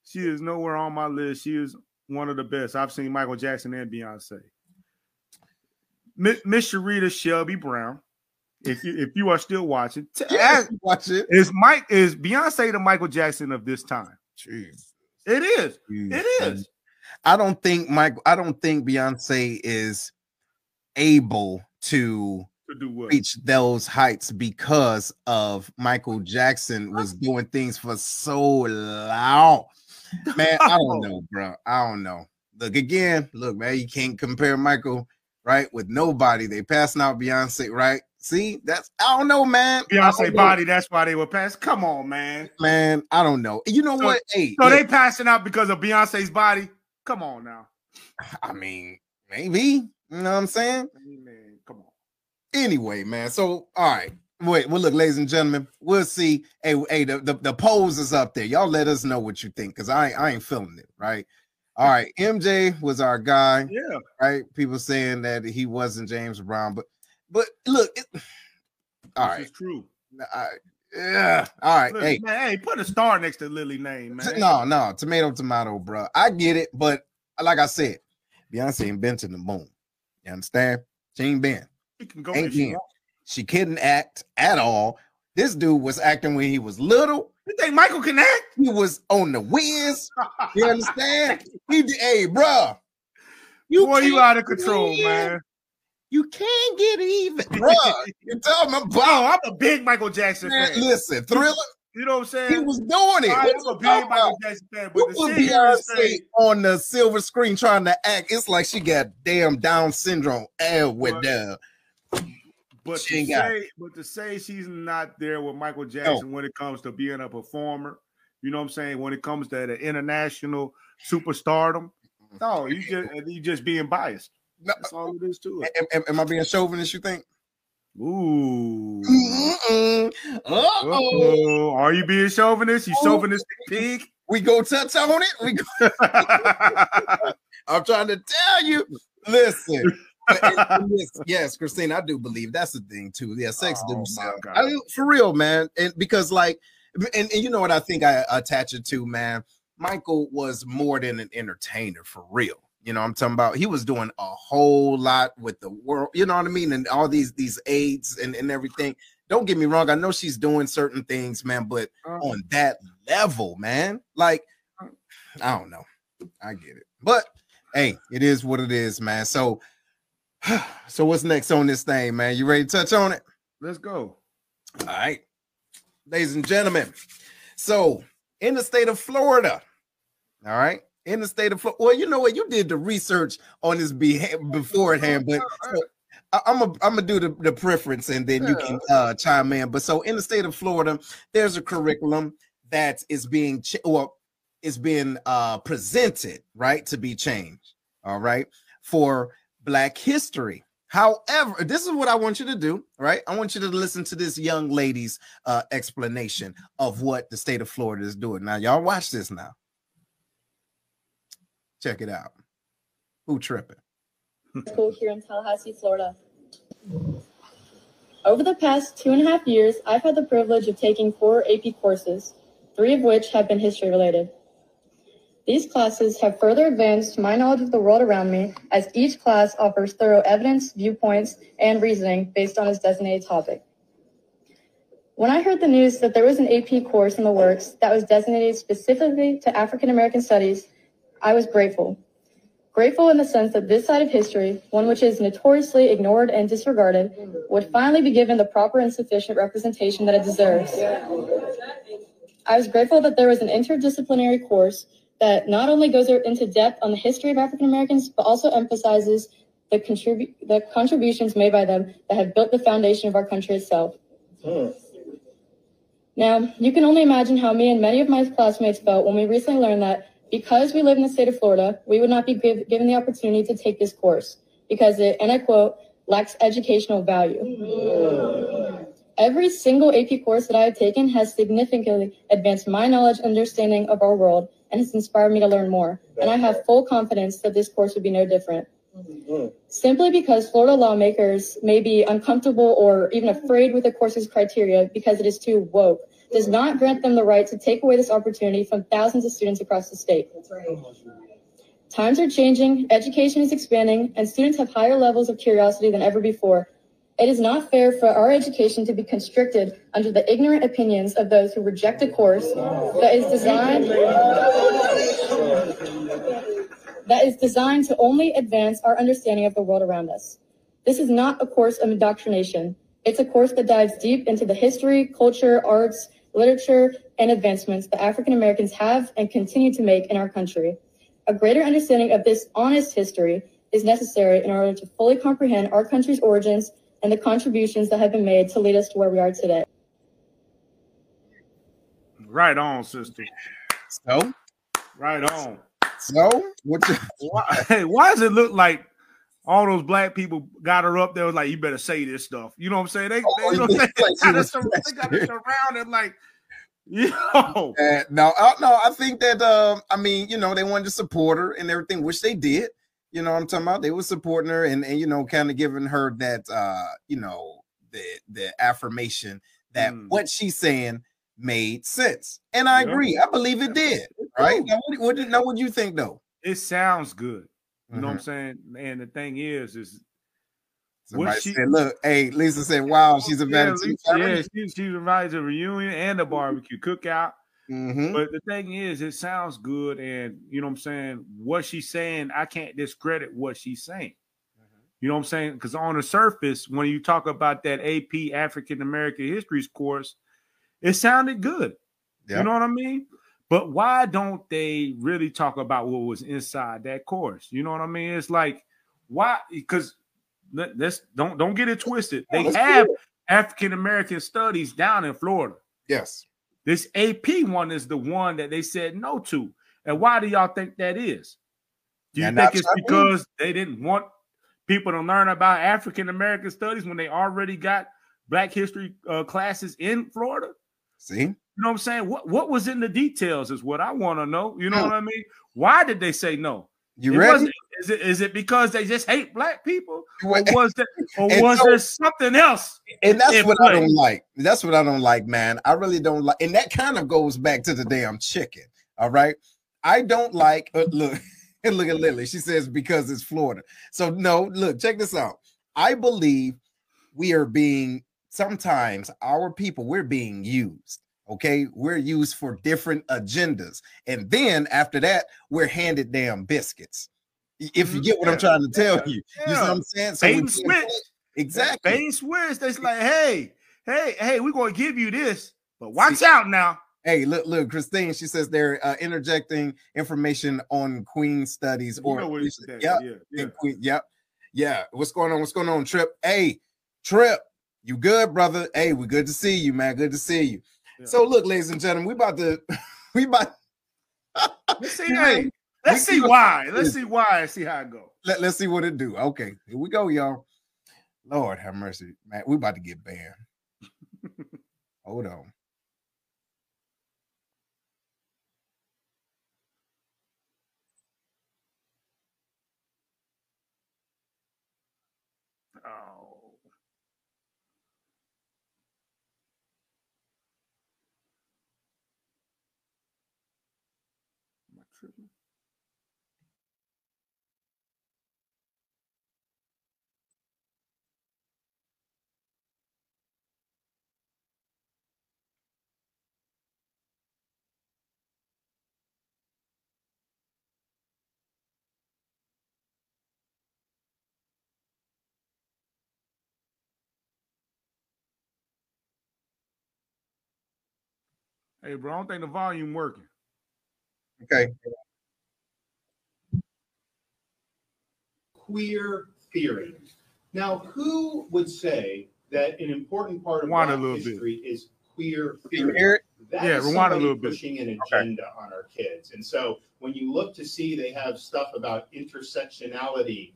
she is nowhere on my list. She is one of the best. I've seen Michael Jackson and Beyonce. Miss Sharita Shelby Brown, if you are still watching, watch it. Is Beyonce the Michael Jackson of this time? Jeez. It is. Jeez. It is. I don't think Beyonce is able to reach those heights because of Michael Jackson was doing things for so long. Man, I don't know, bro. I don't know. Look, again, man, you can't compare Michael, right, with nobody. They passing out Beyonce, right? See, I don't know, man. Beyonce body, that's why they were passing. Come on, man. Man, I don't know. You know what? Hey, so they passing out because of Beyonce's body? Come on now. I mean, maybe. You know what I'm saying? Amen. Anyway, man, so all right. Well, look, ladies and gentlemen, we'll see. Hey, the polls is up there. Y'all let us know what you think, because I ain't feeling it, right? All right, MJ was our guy. Yeah. Right? People saying that he wasn't James Brown, but look, all right. It's true. Yeah. All right. Look, hey. Man, hey, put a star next to Lily's name, man. No, tomato, bro. I get it, but like I said, Beyonce ain't been to the moon. You understand? She ain't been. She couldn't act at all. This dude was acting when he was little. You think Michael can act? He was on the whiz. You understand? He did, hey, bro. Boy, you out of control, man. You can't get even, bro. You tell me, bro. I'm a big Michael Jackson fan. Listen, Thriller. You know what I'm saying? He was doing it. I was a big Michael Jackson fan, but Beyonce on the silver screen trying to act. It's like she got damn Down syndrome. But to say she's not there with Michael Jackson when it comes to being a performer, you know what I'm saying? When it comes to the international superstardom, no, you just being biased. No. That's all it is to it. Am I being chauvinist, you think? Ooh. Uh-oh. Are you being chauvinist? You chauvinist pig? We go touch on it. We go. I'm trying to tell you. Listen. Yes, Christine, I do believe that's the thing too. Yeah, sex does sound. I mean, for real, man. And because like, and you know what I think I attach it to, man. Michael was more than an entertainer for real. You know, I'm talking about he was doing a whole lot with the world, you know what I mean? And all these aids and everything. Don't get me wrong, I know she's doing certain things, man, but on that level, man, like I don't know. I get it. But hey, it is what it is, man. So what's next on this thing, man? You ready to touch on it? Let's go. All right. Ladies and gentlemen, so in the state of Florida, all right, in the state of Florida, well, you know what? You did the research on this beforehand, but so I'm gonna do the preference and then you can chime in. But so in the state of Florida, there's a curriculum that is being, presented, right, to be changed, all right, for Black history. However, this is what I want you to do, right? I want you to listen to this young lady's explanation of what the state of Florida is doing. Now, y'all watch this now. Check it out. Who tripping? School here in Tallahassee, Florida. Over the past 2.5 years, I've had the privilege of taking 4 AP courses, 3 of which have been history related. These classes have further advanced my knowledge of the world around me, as each class offers thorough evidence, viewpoints, and reasoning based on its designated topic. When I heard the news that there was an AP course in the works that was designated specifically to African American studies, I was grateful. Grateful in the sense that this side of history, one which is notoriously ignored and disregarded, would finally be given the proper and sufficient representation that it deserves. I was grateful that there was an interdisciplinary course that not only goes into depth on the history of African Americans, but also emphasizes the contributions made by them that have built the foundation of our country itself. Now, you can only imagine how me and many of my classmates felt when we recently learned that because we live in the state of Florida, we would not be given the opportunity to take this course because it, and I quote, lacks educational value. Every single AP course that I have taken has significantly advanced my knowledge and understanding of our world, and it's inspired me to learn more. And I have full confidence that this course would be no different. Simply because Florida lawmakers may be uncomfortable or even afraid with the course's criteria because it is too woke, does not grant them the right to take away this opportunity from thousands of students across the state. That's right. Times are changing, education is expanding, and students have higher levels of curiosity than ever before. It is not fair for our education to be constricted under the ignorant opinions of those who reject a course that is designed to only advance our understanding of the world around us. This is not a course of indoctrination. It's a course that dives deep into the history, culture, arts, literature, and advancements that African Americans have and continue to make in our country. A greater understanding of this honest history is necessary in order to fully comprehend our country's origins and the contributions that have been made to lead us to where we are today. Right on, sister. So? Right on. So? Why does it look like all those black people got her up there was like, you better say this stuff. You know what I'm saying? They got us around and like, you know. No, I think that, I mean, you know, they wanted to support her and everything, which they did. You know what I'm talking about? They were supporting her and you know, kind of giving her that, you know, the affirmation that what she's saying made sense. And I agree. I believe it did. Right? Now, what do you think, though? It sounds good. You know what I'm saying? And the thing is Somebody said, look, hey, Lisa said, wow, she's invited to she's invited to a reunion and a barbecue cookout. Mm-hmm. But the thing is, it sounds good. And you know what I'm saying? What she's saying, I can't discredit what she's saying. Mm-hmm. You know what I'm saying? Because on the surface, when you talk about that AP African American History course, it sounded good. Yep. You know what I mean? But why don't they really talk about what was inside that course? You know what I mean? It's like, why? Because let's don't get it twisted. They have African American studies down in Florida. Yes. This AP one is the one that they said no to. And why do y'all think that is? Do you think it's because they didn't want people to learn about African American studies when they already got Black history classes in Florida? See? You know what I'm saying? What was in the details is what I want to know. You know what I mean? Why did they say no? You ready? Is it because they just hate Black people? Or was that, there something else? And that's what I don't like. That's what I don't like, man. I really don't like. And that kind of goes back to the damn chicken. All right. I don't like look at Lily. She says because it's Florida. So no, look, check this out. I believe we are being sometimes our people, we're being used. Okay, we're used for different agendas. And then after that, we're handed damn biscuits. If you get what I'm trying to tell you. You know what I'm saying? So we switch. Exactly. They switch. They're like, hey, we're going to give you this, but watch out now. Hey, look, Christine, she says they're interjecting information on Queen studies. Yeah. What's going on, Trip? Hey, Trip, you good, brother? Hey, we're good to see you, man. Good to see you. Yeah. So look, ladies and gentlemen, we about. Let's see why. See how it go. Let's see what it do. Okay, here we go, y'all. Lord have mercy, man. We about to get banned. Hold on. Hey, bro, I don't think the volume working. Okay. Queer theory. Now, who would say that an important part of Black history is queer theory? That is somebody pushing an agenda on our kids. And so when you look to see they have stuff about intersectionality,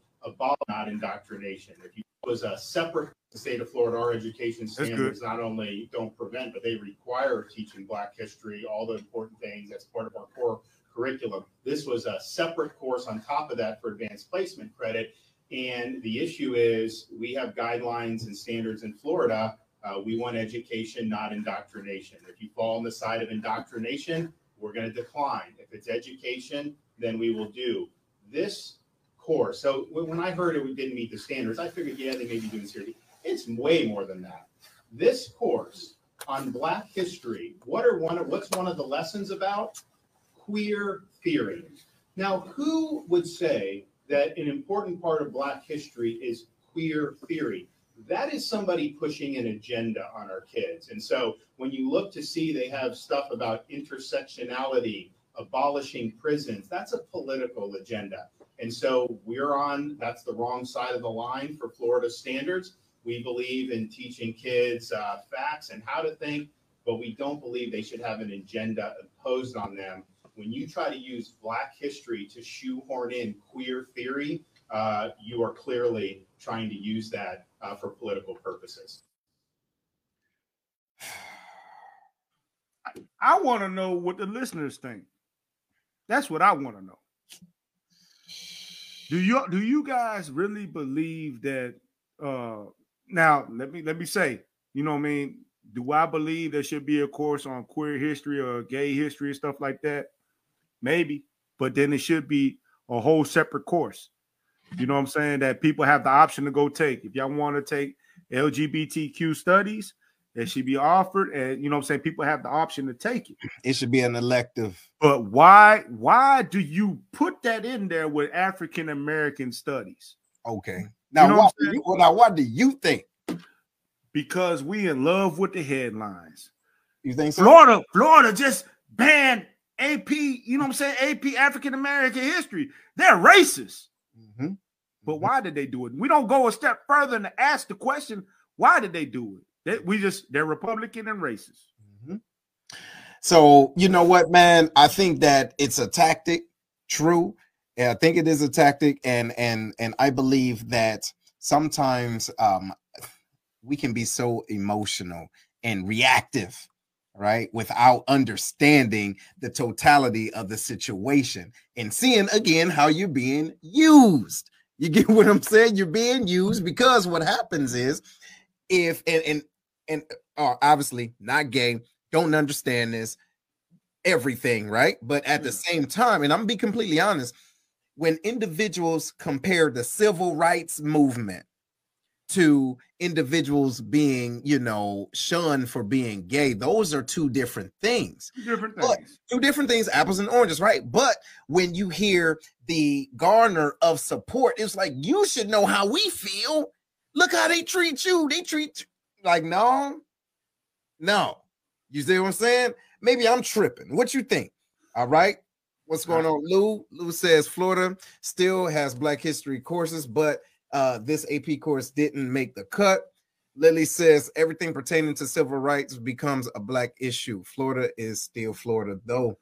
not indoctrination. If you was a separate state of Florida, our education standards not only don't prevent, but they require teaching Black history, all the important things. That's part of our core curriculum. This was a separate course on top of that for advanced placement credit. And the issue is we have guidelines and standards in Florida. We want education, not indoctrination. If you fall on the side of indoctrination, we're going to decline. If it's education, then we will do this course. So when I heard it, we didn't meet the standards. I figured, yeah, they may be doing serious. It's way more than that. This course on Black history, what's one of the lessons about? Queer theory. Now, who would say that an important part of Black history is queer theory? That is somebody pushing an agenda on our kids. And so when you look to see they have stuff about intersectionality, abolishing prisons, that's a political agenda. And so that's the wrong side of the line for Florida standards. We believe in teaching kids facts and how to think, but we don't believe they should have an agenda imposed on them. When you try to use Black history to shoehorn in queer theory, you are clearly trying to use that for political purposes. I want to know what the listeners think. That's what I want to know. Do you guys really believe that? Now, let me say, you know what I mean? Do I believe there should be a course on queer history or gay history and stuff like that? Maybe, but then it should be a whole separate course. You know what I'm saying? That people have the option to go take. If y'all want to take LGBTQ studies, it should be offered. And you know what I'm saying? People have the option to take it. It should be an elective. But why do you put that in there with African American studies? Okay. Now, you know what do you think? Because we in love with the headlines. You think so? Florida just banned AP, you know what I'm saying? AP African American history. They're racist. Mm-hmm. But why did they do it? We don't go a step further and ask the question, why did they do it? They're Republican and racist. Mm-hmm. So, you know what, man? I think that it's a tactic, true. Yeah, I think it is a tactic, and I believe that sometimes we can be so emotional and reactive, right? Without understanding the totality of the situation and seeing again how you're being used. You get what I'm saying? You're being used because what happens is, if obviously not gay, don't understand this, everything, right? But at the same time, and I'm gonna be completely honest. When individuals compare the civil rights movement to individuals being, you know, shunned for being gay, those are two different things. Two different things, apples and oranges, right? But when you hear the garner of support, it's like, you should know how we feel. Look how they treat you. They treat you. Like, no. You see what I'm saying? Maybe I'm tripping. What you think? All right. What's going on, Lou? Lou says Florida still has Black history courses, but this AP course didn't make the cut. Lily says everything pertaining to civil rights becomes a Black issue. Florida is still Florida, though.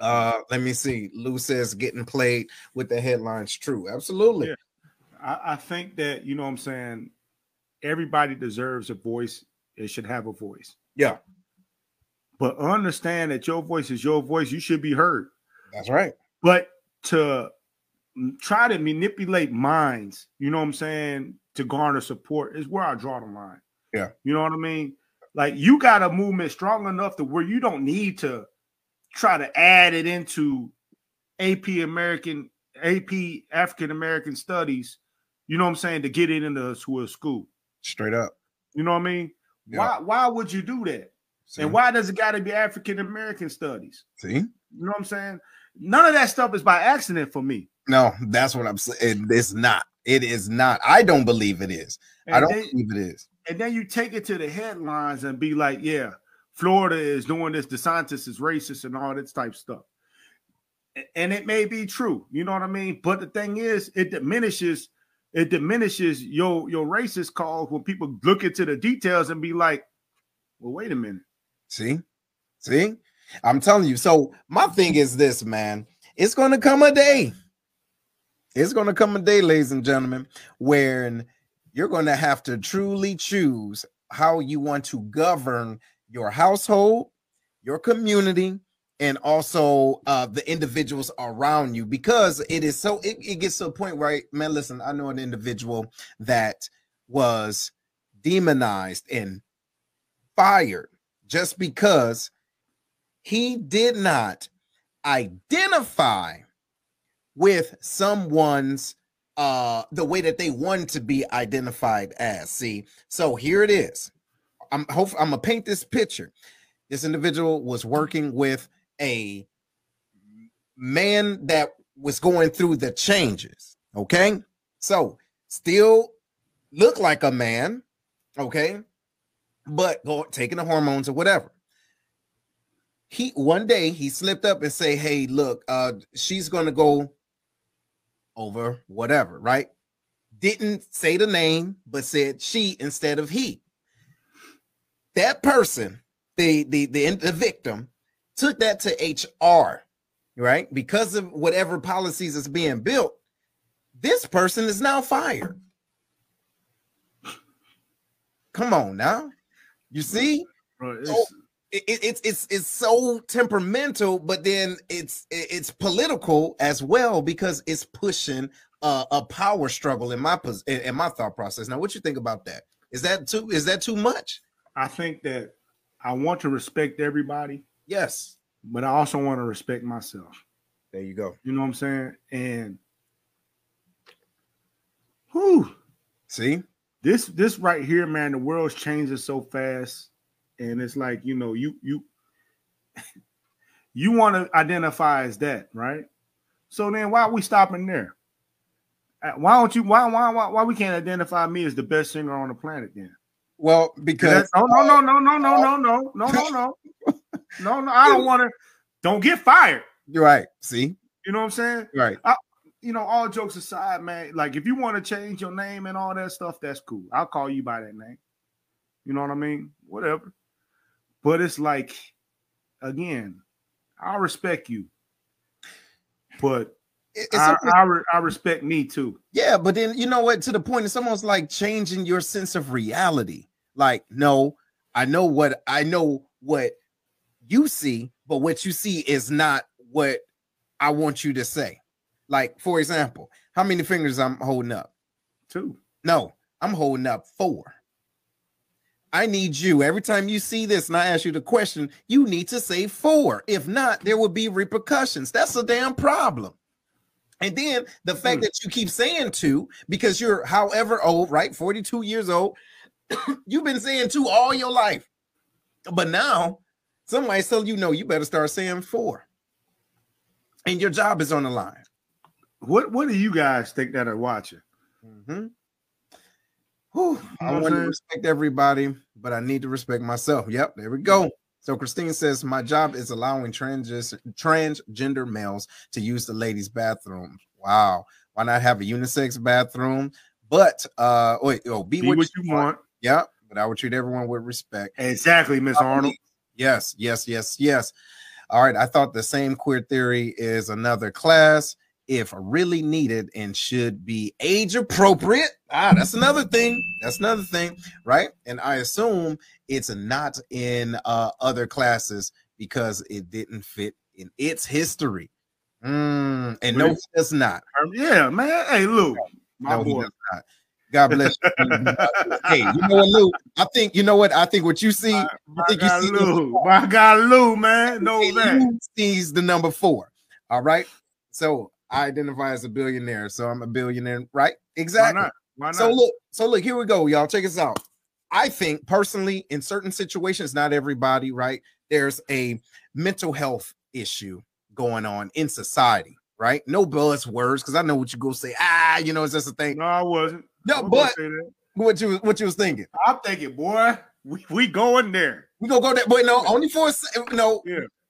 Let me see. Lou says getting played with the headlines. True. Absolutely. Yeah. I think that, you know what I'm saying, everybody deserves a voice. It should have a voice. Yeah. But understand that your voice is your voice. You should be heard. That's right. But to try to manipulate minds, you know what I'm saying, to garner support is where I draw the line. Yeah. You know what I mean? Like, you got a movement strong enough to where you don't need to try to add it into AP African American studies, you know what I'm saying, to get it into a school. Straight up. You know what I mean? Yeah. Why would you do that? See? And why does it got to be African American studies? See? You know what I'm saying? None of that stuff is by accident for me. No, that's what I'm saying. It's not. It is not. I don't believe it is. I don't believe it is. And then you take it to the headlines and be like, yeah, Florida is doing this. DeSantis is racist and all this type of stuff. And it may be true. You know what I mean? But the thing is, it diminishes your racist cause when people look into the details and be like, well, wait a minute. See? I'm telling you. So my thing is this, man. It's going to come a day. It's going to come a day, ladies and gentlemen, when you're going to have to truly choose how you want to govern your household, your community, and also the individuals around you. Because it is so, it gets to a point where, man, listen, I know an individual that was demonized and fired just because he did not identify with someone's the way that they want to be identified as. See, so here it is. I'm gonna paint this picture. This individual was working with a man that was going through the changes. Okay, so still looked like a man. Okay, but taking the hormones or whatever. One day he slipped up and say, hey, look, she's going to go over whatever, right? Didn't say the name, but said she instead of he. That person, the victim, took that to HR, right? Because of whatever policies is being built, this person is now fired. Come on now. You see, it's so temperamental, but then it's political as well, because it's pushing a power struggle in my thought process. Now, what you think about that? Is that too much? I think that I want to respect everybody. Yes, but I also want to respect myself. There you go. You know what I'm saying? And Whew. See? This right here, man, the world's changing so fast. And it's like, you know, you want to identify as that, right? So then why are we stopping there? Why don't you why we can't identify me as the best singer on the planet then? Well, because no, I don't want to. Don't get fired. You're right. See? You know what I'm saying? Right. You know, all jokes aside, man, like if you want to change your name and all that stuff, that's cool. I'll call you by that name. You know what I mean? Whatever. But it's like, again, I respect you, but I respect me too. Yeah, but then, you know what? To the point, it's almost like changing your sense of reality. Like, no, I know what you see, but what you see is not what I want you to say. Like, for example, how many fingers I'm holding up? 2. No, I'm holding up 4. I need you. Every time you see this and I ask you the question, you need to say 4. If not, there will be repercussions. That's a damn problem. And then the fact that you keep saying 2, because you're however old, right? 42 years old. You've been saying 2 all your life. But now somebody's telling you, no, you better start saying 4. And your job is on the line. What do you guys think that are watching? Mm-hmm. Whew, I want to respect everybody, but I need to respect myself. Yep, there we go. So Christine says, my job is allowing transgender males to use the ladies' bathroom. Wow. Why not have a unisex bathroom? But be what you want. Yep. But I would treat everyone with respect. Exactly, Miss Arnold. Yes. All right. I thought the same queer theory is another class, if really needed, and should be age appropriate. That's another thing, right? And I assume it's not in other classes because it didn't fit in its history. And no, it's not. Yeah, man. Hey, Lou. My boy. He does not. God bless you. Hey, you know what, Lou? I think what you see. My God, Lou, man. No, man. Lou sees the number 4. All right. So I identify as a billionaire, so I'm a billionaire, right? Exactly. Why not? So look, here we go, y'all. Check us out. I think personally, in certain situations, not everybody, right? There's a mental health issue going on in society, right? No buzzwords, because I know what you go say. You know, it's just a thing. No, I wasn't. No, but what you was thinking? I'm thinking, boy, we going there. We gonna go there, but no, only for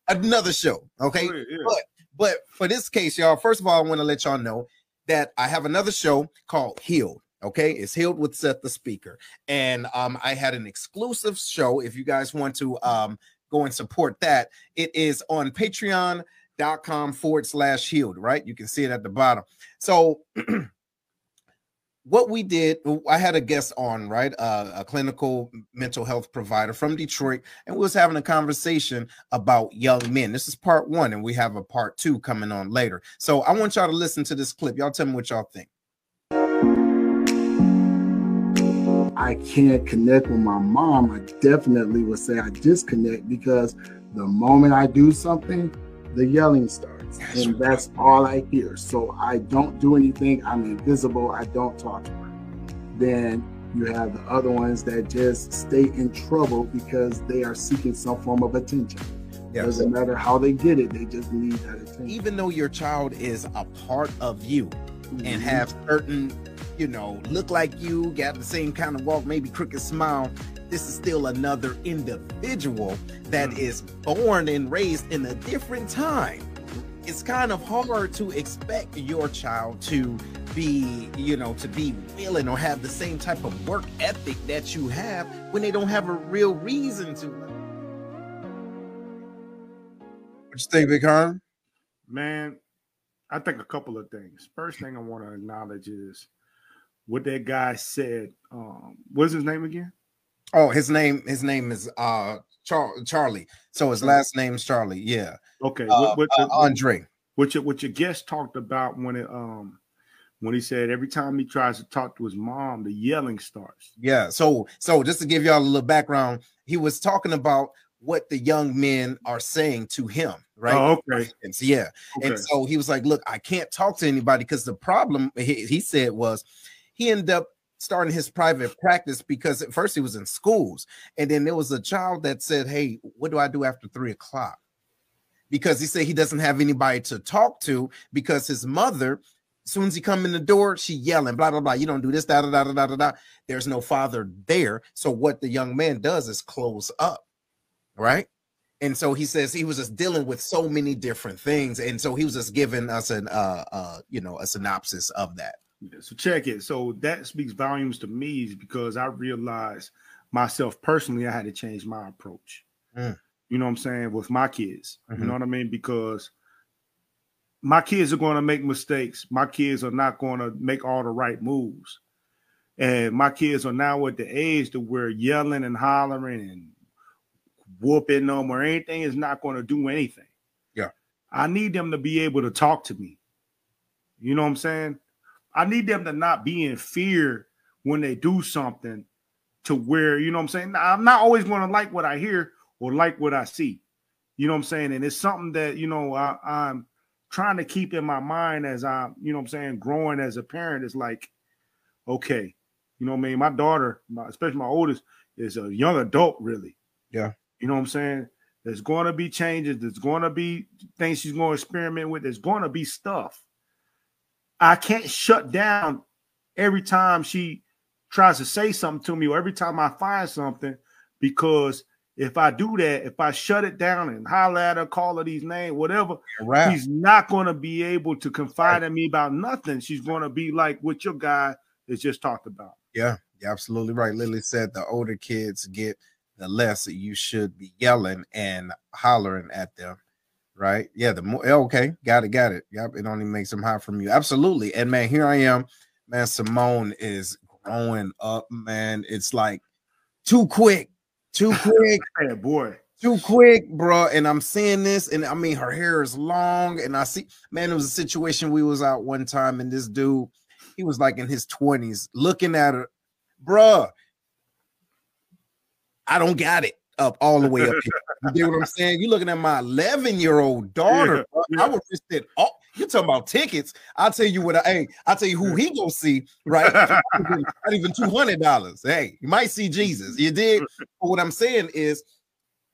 another show, okay? Yeah, yeah. But for this case, y'all, first of all, I want to let y'all know that I have another show called Healed. Okay, it's Healed with Seth the Speaker. And I had an exclusive show. If you guys want to go and support that, it is on patreon.com/healed, right? You can see it at the bottom. So what we did, I had a guest on, right? A clinical mental health provider from Detroit, and we was having a conversation about young men. This is part 1, and we have a part 2 coming on later. So I want y'all to listen to this clip. Y'all tell me what y'all think. I can't connect with my mom. I definitely would say I disconnect, because the moment I do something, the yelling starts, and that's all I hear. So I don't do anything. I'm invisible. I don't talk to her. Then you have the other ones that just stay in trouble because they are seeking some form of attention. Yes. Doesn't matter how they get it. They just need that attention. Even though your child is a part of you, mm-hmm. and have certain, you know, look like you, got the same kind of walk, maybe crooked smile, this is still another individual that is born and raised in a different time. It's kind of hard to expect your child to be, you know, to be willing or have the same type of work ethic that you have when they don't have a real reason to. What you think, Big Harm? Man, I think a couple of things. First thing I want to acknowledge is what that guy said. What's his name again? Oh, his name is Charlie. So his last name's Charlie. Yeah. Okay. Andre. What your guest talked about when he said every time he tries to talk to his mom, the yelling starts. Yeah. So just to give y'all a little background, he was talking about what the young men are saying to him, right? Oh, okay. Yeah. Okay. And so he was like, "Look, I can't talk to anybody because the problem," he said, was he ended up starting his private practice because at first he was in schools. And then there was a child that said, hey, what do I do after 3 o'clock? Because he said he doesn't have anybody to talk to because his mother, as soon as he come in the door, she yelling, blah, blah, blah. You don't do this, da, da, da, da, da, da. There's no father there. So what the young man does is close up, right? And so he says he was just dealing with so many different things. And so he was just giving us an, you know, a synopsis of that. Yeah, so check it. So that speaks volumes to me because I realized myself personally, I had to change my approach. Mm. You know what I'm saying? With my kids, mm-hmm. You know what I mean? Because my kids are going to make mistakes. My kids are not going to make all the right moves. And my kids are now at the age to where yelling and hollering and whooping them or anything is not going to do anything. Yeah. I need them to be able to talk to me. You know what I'm saying? I need them to not be in fear when they do something to where, you know what I'm saying? I'm not always going to like what I hear or like what I see. You know what I'm saying? And it's something that, you know, I'm trying to keep in my mind as I'm, you know what I'm saying, growing as a parent. Is like, okay, you know what I mean? My daughter, especially my oldest, is a young adult, really. Yeah. You know what I'm saying? There's going to be changes. There's going to be things she's going to experiment with. There's going to be stuff. I can't shut down every time she tries to say something to me or every time I find something, because if I do that, if I shut it down and holler at her, call her these names, whatever, right, she's not going to be able to confide in me about nothing. She's going to be like what your guy has just talked about. Yeah, you're absolutely right. Lily said the older kids get, the less you should be yelling and hollering at them. Right. Yeah. The more. Okay. Got it. Yep. It only makes them hot from you. Absolutely. And man, here I am, man. Simone is growing up, man. It's like too quick, hey, boy, too quick, bro. And I'm seeing this, and I mean, her hair is long, and I see, man, it was a situation. We was out one time, and this dude, he was like in his 20s, looking at her, bro. I don't got it up all the way up here. You get what I'm saying? You're looking at my 11-year-old daughter. Yeah. I would just say, oh, you're talking about tickets. I'll tell you what, hey, I'll tell you who he gonna see, right? Not even $200. Hey, you might see Jesus. You did. But what I'm saying is,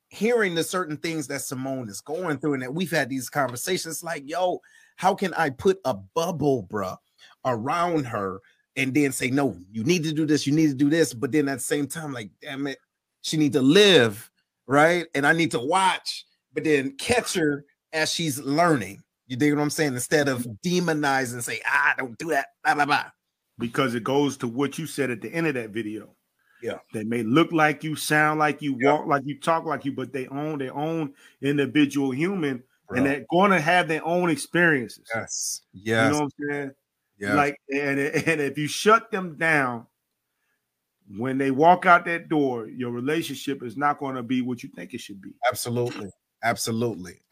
hearing the certain things that Simone is going through and that we've had these conversations, like, yo, how can I put a bubble, bruh, around her and then say, no, you need to do this, you need to do this. But then at the same time, like, damn it, she needs to live, right? And I need to watch, but then catch her as she's learning. You dig what I'm saying? Instead of demonizing and say, don't do that, blah, blah, blah. Because it goes to what you said at the end of that video. Yeah. They may look like you, sound like you, walk like you, talk like you, but they own their own individual human, and they're going to have their own experiences. Yes. Yes. You know what I'm saying? Yeah. Like, and if you shut them down, when they walk out that door, your relationship is not going to be what you think it should be. Absolutely.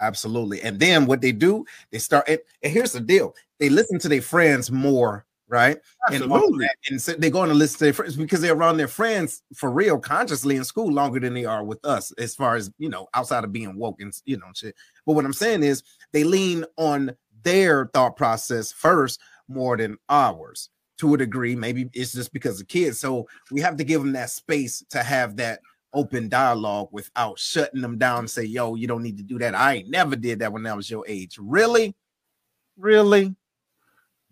And then what they do, they start, and here's the deal. They listen to their friends more, right? Absolutely. And so they're going to listen to their friends because they're around their friends for real, consciously in school longer than they are with us, as far as, you know, outside of being woke and, you know, shit. But what I'm saying is they lean on their thought process first more than ours. To a degree, maybe it's just because of kids. So we have to give them that space to have that open dialogue without shutting them down and say, yo, you don't need to do that. I ain't never did that when I was your age. Really?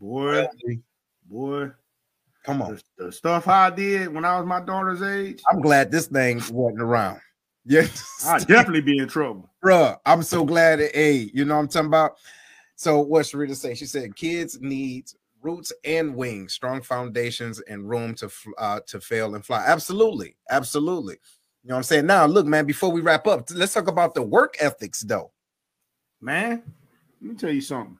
Boy. Come on. The stuff I did when I was my daughter's age. I'm glad this thing wasn't around. Yes. I'd definitely be in trouble. Bruh, I'm so glad it, hey, you know what I'm talking about? So what's Rita say? She said, kids need roots and wings, strong foundations, and room to fail and fly. Absolutely. You know what I'm saying? Now, look, man, before we wrap up, let's talk about the work ethics, though. Man, let me tell you something.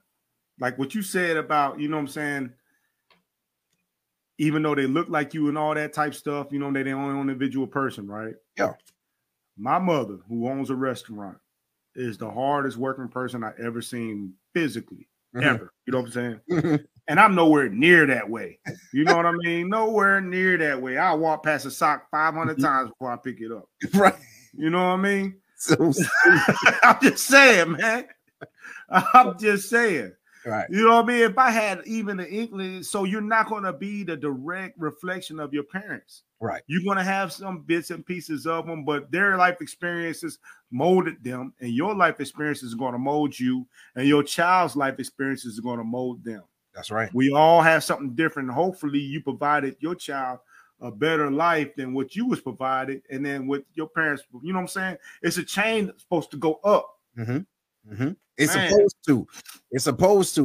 Like what you said about, you know what I'm saying, even though they look like you and all that type stuff, you know, they're the only individual person, right? Yeah. My mother, who owns a restaurant, is the hardest working person I've ever seen physically, ever. You know what I'm saying? And I'm nowhere near that way. You know what I mean? Nowhere near that way. I walk past a sock 500 times before I pick it up. Right. You know what I mean? So I'm just saying, man. Right. You know what I mean? If I had even an inkling, so you're not going to be the direct reflection of your parents. Right. You're going to have some bits and pieces of them, but their life experiences molded them, and your life experience is going to mold you, and your child's life experience is going to mold them. That's right. We all have something different. Hopefully you provided your child a better life than what you was provided, and then with your parents, you know what I'm saying? It's a chain that's supposed to go up. Mm-hmm. Mm-hmm. It's supposed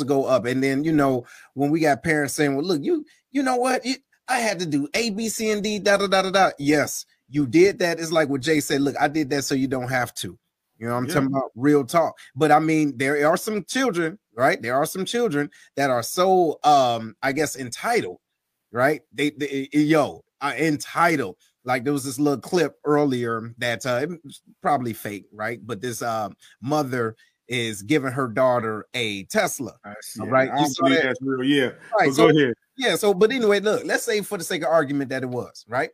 to go up. And then, you know, when we got parents saying, well, look, you know what? I had to do A, B, C, and D, da, da, da, da, da. Yes, you did that. It's like what Jay said, look, I did that so you don't have to. You know what I'm talking about? Real talk. But I mean, there are some children, right? There are some children that are so, I guess, entitled, right? Entitled. Like there was this little clip earlier that probably fake, right? But this mother is giving her daughter a Tesla, right? I don't believe that's real, yeah. Right, so, go ahead. Yeah. So, but anyway, look. Let's say for the sake of argument that it was, right?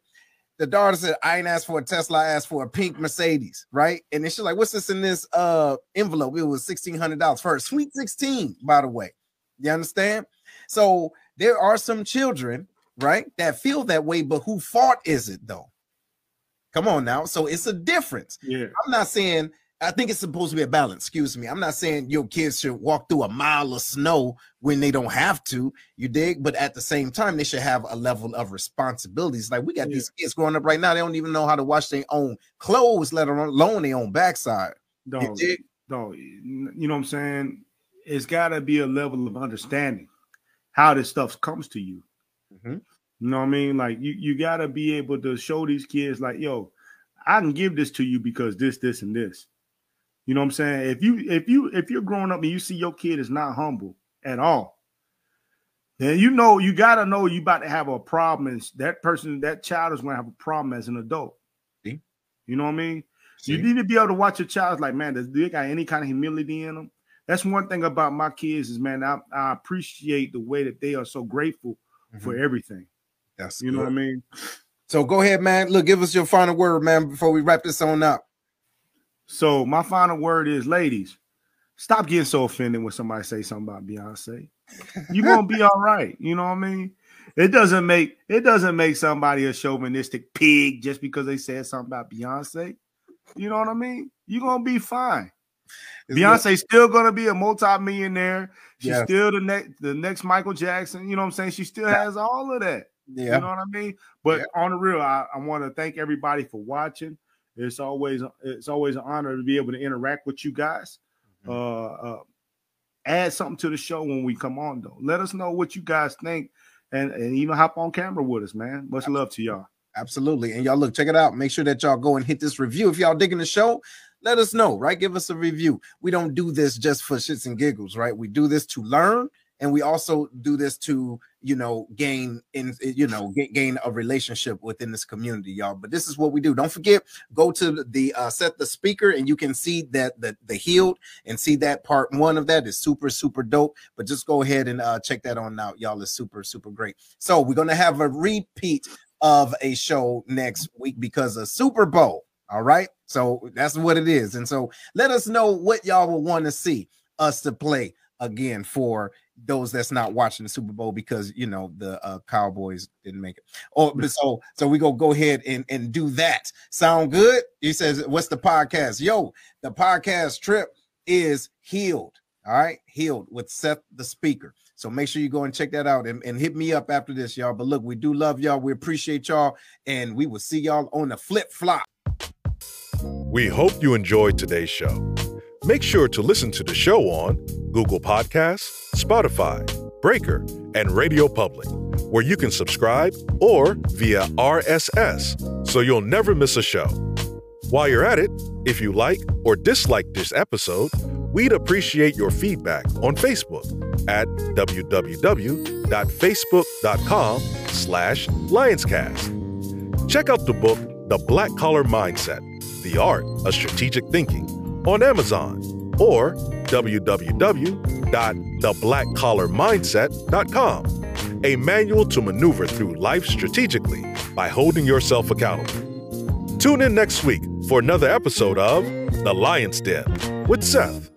The daughter said, "I ain't asked for a Tesla. I asked for a pink Mercedes," right? And then she's like, "What's this in this envelope?" It was $1,600 for her sweet 16, by the way. You understand? So there are some children, right, that feel that way, but who fault is it though? Come on now. So it's a difference. Yeah. I'm not saying, I think it's supposed to be a balance. Excuse me. I'm not saying your kids should walk through a mile of snow when they don't have to, you dig? But at the same time, they should have a level of responsibilities. Like we got these kids growing up right now. They don't even know how to wash their own clothes, let alone their own backside. Dog, you know what I'm saying? It's gotta be a level of understanding how this stuff comes to you. Mm-hmm. You know what I mean? Like you gotta be able to show these kids, like, yo, I can give this to you because this, this, and this. You know what I'm saying? If you're growing up and you see your kid is not humble at all, then you know you gotta know you about to have a problem, and that child is gonna have a problem as an adult. See? You know what I mean? See? You need to be able to watch your child. Like, man, does they got any kind of humility in them? That's one thing about my kids is, man, I appreciate the way that they are so grateful for everything. That's, you know what I mean? So go ahead, man. Look, give us your final word, man, before we wrap this on up. So my final word is, ladies, stop getting so offended when somebody say something about Beyonce. You're going to be all right. You know what I mean? It doesn't make somebody a chauvinistic pig just because they said something about Beyonce. You know what I mean? You're going to be fine. Beyonce's still going to be a multi-millionaire. She's still the next Michael Jackson. You know what I'm saying? She still has all of that. Yeah. You know what I mean? But on the real, I want to thank everybody for watching. It's always an honor to be able to interact with you guys. Add something to the show when we come on, though. Let us know what you guys think and even hop on camera with us, man. Much love to y'all. Absolutely. And y'all, look, check it out. Make sure that y'all go and hit this review. If y'all digging the show, let us know, right? Give us a review. We don't do this just for shits and giggles, right? We do this to learn, and we also do this to, you know, gain a relationship within this community, y'all. But this is what we do. Don't forget, go to the Seth the Speaker, and you can see that the Healed, and see that part one of that is super, super dope. But just go ahead and check that on out, y'all. It's super, super great. So we're going to have a repeat of a show next week because of Super Bowl. All right. So that's what it is. And so let us know what y'all will want to see us to play again for those that's not watching the Super Bowl because, you know, the Cowboys didn't make it. Oh, so we go ahead and do that. Sound good? He says, what's the podcast? Yo, the podcast trip is Healed. All right. Healed with Seth the Speaker. So make sure you go and check that out and hit me up after this, y'all. But look, we do love y'all. We appreciate y'all. And we will see y'all on the flip flop. We hope you enjoyed today's show. Make sure to listen to the show on Google Podcasts, Spotify, Breaker, and Radio Public, where you can subscribe or via RSS, so you'll never miss a show. While you're at it, if you like or dislike this episode, we'd appreciate your feedback on Facebook at www.facebook.com/LionsCast. Check out the book, The Black Collar Mindset: The Art of Strategic Thinking, on Amazon or www.theblackcollarmindset.com, a manual to maneuver through life strategically by holding yourself accountable. Tune in next week for another episode of The Lion's Den with Seth.